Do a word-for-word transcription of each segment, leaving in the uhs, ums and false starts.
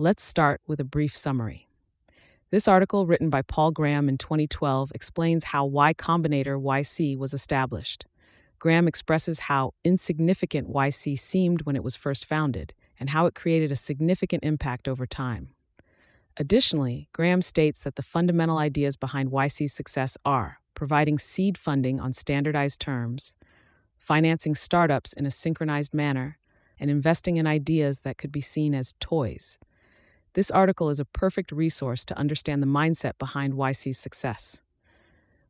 Let's start with a brief summary. This article, written by Paul Graham in twenty twelve, explains how Y Combinator Y C was established. Graham expresses how insignificant Y C seemed when it was first founded, and how it created a significant impact over time. Additionally, Graham states that the fundamental ideas behind Y C's success are providing seed funding on standardized terms, financing startups in a synchronized manner, and investing in ideas that could be seen as toys. This article is a perfect resource to understand the mindset behind Y C's success.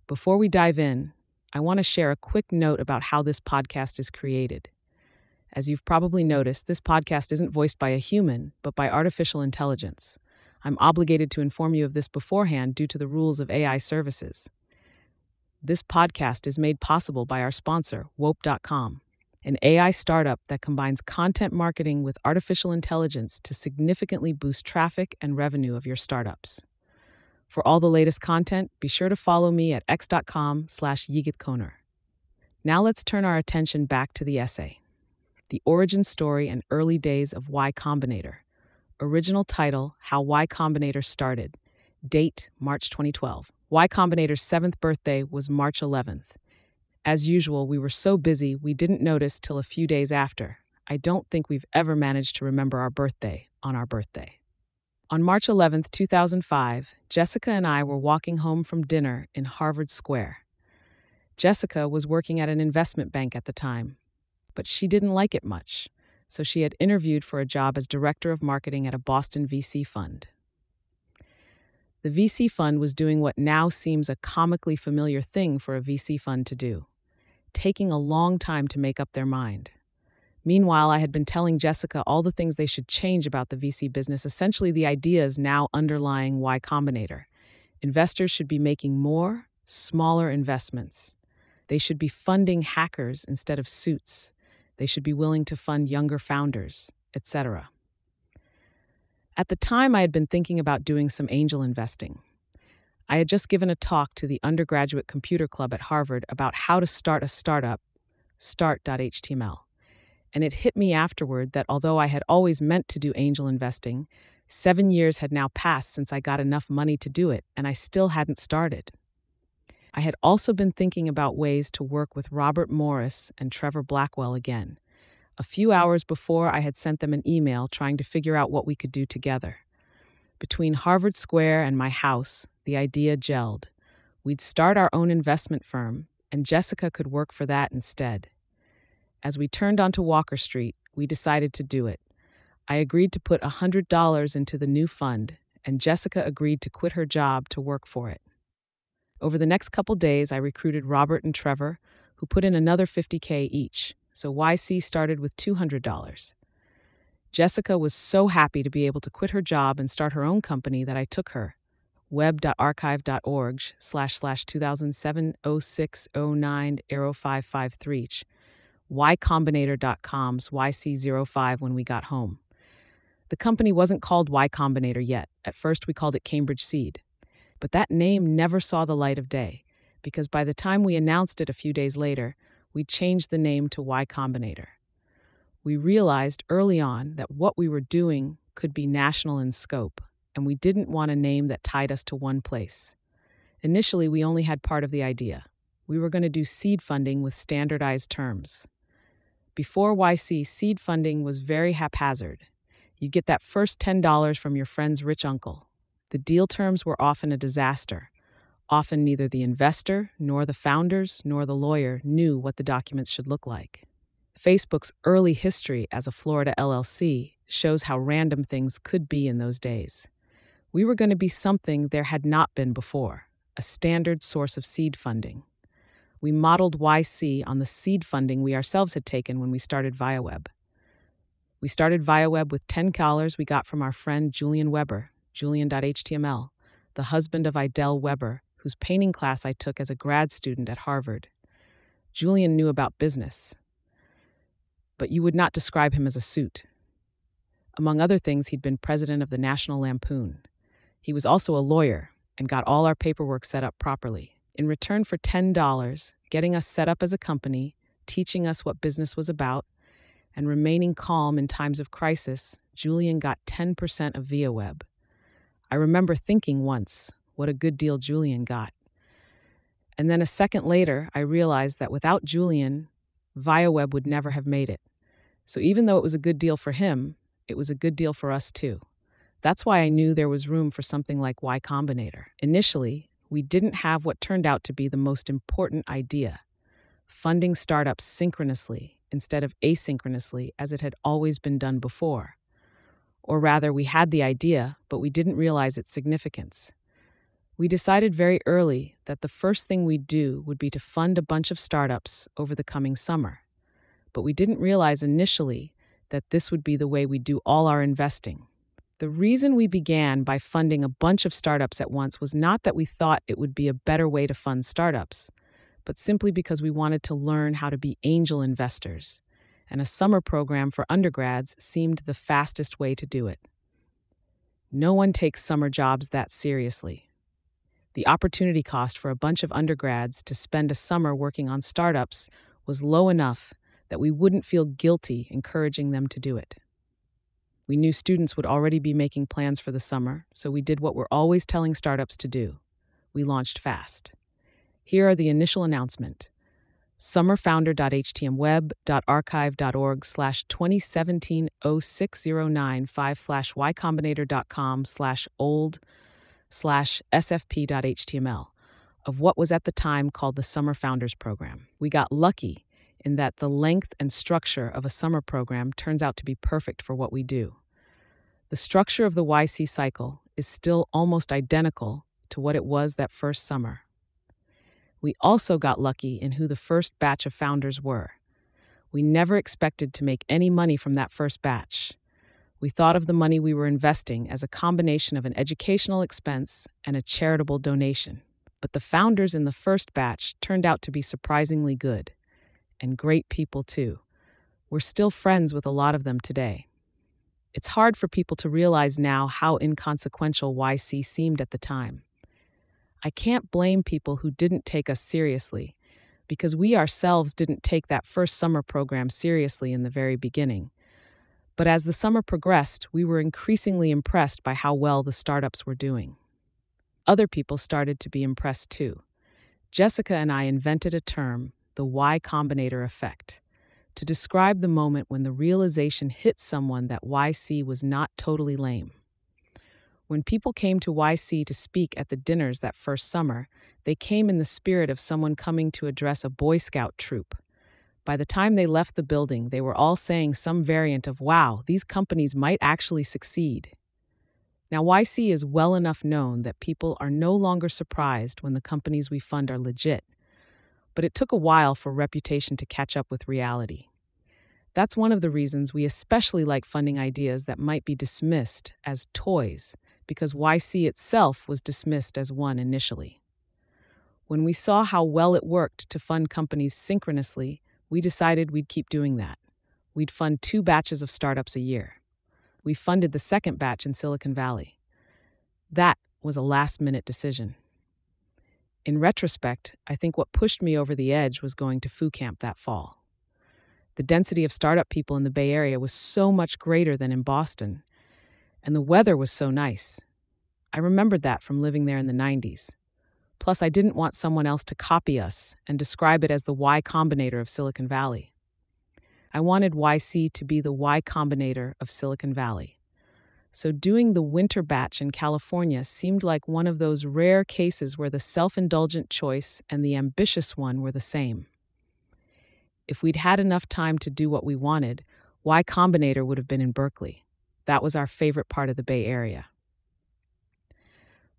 Before we dive in, I want to share a quick note about how this podcast is created. As you've probably noticed, this podcast isn't voiced by a human, but by artificial intelligence. I'm obligated to inform you of this beforehand due to the rules of A I services. This podcast is made possible by our sponsor, Wope dot com, an A I startup that combines content marketing with artificial intelligence to significantly boost traffic and revenue of your startups. For all the latest content, be sure to follow me at x dot com slash yigitkoner. Now let's turn our attention back to the essay. The Origin Story and Early Days of Y Combinator. Original title, How Y Combinator Started. Date, March twenty twelve. Y Combinator's seventh birthday was March eleventh. As usual, we were so busy we didn't notice till a few days after. I don't think we've ever managed to remember our birthday on our birthday. On March eleventh, two thousand five, Jessica and I were walking home from dinner in Harvard Square. Jessica was working at an investment bank at the time, but she didn't like it much, so she had interviewed for a job as director of marketing at a Boston V C fund. The V C fund was doing what now seems a comically familiar thing for a V C fund to do, taking a long time to make up their mind. Meanwhile, I had been telling Jessica all the things they should change about the V C business, essentially the ideas now underlying Y Combinator. Investors should be making more, smaller investments. They should be funding hackers instead of suits. They should be willing to fund younger founders, et cetera. At the time, I had been thinking about doing some angel investing. I had just given a talk to the undergraduate computer club at Harvard about how to start a startup, start dot h t m l. And it hit me afterward that although I had always meant to do angel investing, seven years had now passed since I got enough money to do it, and I still hadn't started. I had also been thinking about ways to work with Robert Morris and Trevor Blackwell again. A few hours before, I had sent them an email trying to figure out what we could do together. Between Harvard Square and my house, the idea gelled. We'd start our own investment firm, and Jessica could work for that instead. As we turned onto Walker Street, we decided to do it. I agreed to put one hundred dollars into the new fund, and Jessica agreed to quit her job to work for it. Over the next couple days, I recruited Robert and Trevor, who put in another fifty thousand dollars each, so Y C started with two hundred dollars. Jessica was so happy to be able to quit her job and start her own company that I took her, web dot archive dot org slash slash two thousand seven oh six oh nine arrow five five three, y combinator dot com's Y C zero five when we got home. The company wasn't called Y Combinator yet. At first we called it Cambridge Seed. But that name never saw the light of day, because by the time we announced it a few days later, we changed the name to Y Combinator. We realized early on that what we were doing could be national in scope, and we didn't want a name that tied us to one place. Initially, we only had part of the idea. We were going to do seed funding with standardized terms. Before Y C, seed funding was very haphazard. You get that first ten dollars from your friend's rich uncle. The deal terms were often a disaster. Often neither the investor, nor the founders, nor the lawyer knew what the documents should look like. Facebook's early history as a Florida L L C shows how random things could be in those days. We were going to be something there had not been before, a standard source of seed funding. We modeled Y C on the seed funding we ourselves had taken when we started ViaWeb. We started ViaWeb with ten dollars we got from our friend Julian Weber, julian dot h t m l, the husband of Idel Weber, whose painting class I took as a grad student at Harvard. Julian knew about business, but you would not describe him as a suit. Among other things, he'd been president of the National Lampoon. He was also a lawyer and got all our paperwork set up properly. In return for ten dollars, getting us set up as a company, teaching us what business was about, and remaining calm in times of crisis, Julian got ten percent of ViaWeb. I remember thinking once, what a good deal Julian got. And then a second later, I realized that without Julian, ViaWeb would never have made it. So even though it was a good deal for him, it was a good deal for us too. That's why I knew there was room for something like Y Combinator. Initially, we didn't have what turned out to be the most important idea, funding startups synchronously instead of asynchronously as it had always been done before. Or rather, we had the idea, but we didn't realize its significance. We decided very early that the first thing we'd do would be to fund a bunch of startups over the coming summer. But we didn't realize initially that this would be the way we do all our investing. The reason we began by funding a bunch of startups at once was not that we thought it would be a better way to fund startups, but simply because we wanted to learn how to be angel investors, and a summer program for undergrads seemed the fastest way to do it. No one takes summer jobs that seriously. The opportunity cost for a bunch of undergrads to spend a summer working on startups was low enough that we wouldn't feel guilty encouraging them to do it. We knew students would already be making plans for the summer, so we did what we're always telling startups to do. We launched fast. Here are the initial announcement. summer founder dot h t m web dot archive dot org slash twenty seventeen oh six oh nine five slash y combinator dot com slash old slash s f p dot h t m l of what was at the time called the Summer Founders Program. We got lucky in that the length and structure of a summer program turns out to be perfect for what we do. The structure of the Y C cycle is still almost identical to what it was that first summer. We also got lucky in who the first batch of founders were. We never expected to make any money from that first batch. We thought of the money we were investing as a combination of an educational expense and a charitable donation. But the founders in the first batch turned out to be surprisingly good, and great people too. We're still friends with a lot of them today. It's hard for people to realize now how inconsequential Y C seemed at the time. I can't blame people who didn't take us seriously, because we ourselves didn't take that first summer program seriously in the very beginning. But as the summer progressed, we were increasingly impressed by how well the startups were doing. Other people started to be impressed too. Jessica and I invented a term, the Y Combinator effect, to describe the moment when the realization hit someone that Y C was not totally lame. When people came to Y C to speak at the dinners that first summer, they came in the spirit of someone coming to address a Boy Scout troop. By the time they left the building, they were all saying some variant of, wow, these companies might actually succeed. Now, Y C is well enough known that people are no longer surprised when the companies we fund are legit, but it took a while for reputation to catch up with reality. That's one of the reasons we especially like funding ideas that might be dismissed as toys, because Y C itself was dismissed as one initially. When we saw how well it worked to fund companies synchronously, we decided we'd keep doing that. We'd fund two batches of startups a year. We funded the second batch in Silicon Valley. That was a last-minute decision. In retrospect, I think what pushed me over the edge was going to Foo Camp that fall. The density of startup people in the Bay Area was so much greater than in Boston, and the weather was so nice. I remembered that from living there in the nineties. Plus, I didn't want someone else to copy us and describe it as the Y Combinator of Silicon Valley. I wanted Y C to be the Y Combinator of Silicon Valley. So doing the winter batch in California seemed like one of those rare cases where the self-indulgent choice and the ambitious one were the same. If we'd had enough time to do what we wanted, Y Combinator would have been in Berkeley. That was our favorite part of the Bay Area.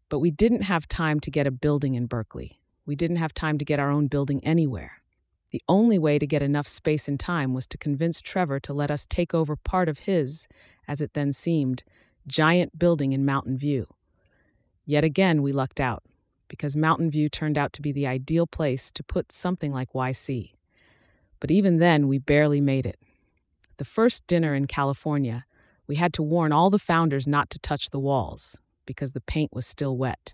But we didn't have time to get a building in Berkeley. We didn't have time to get our own building anywhere. The only way to get enough space and time was to convince Trevor to let us take over part of his, as it then seemed, giant building in Mountain View. Yet again, we lucked out, because Mountain View turned out to be the ideal place to put something like Y C. But even then, we barely made it. The first dinner in California, we had to warn all the founders not to touch the walls because the paint was still wet.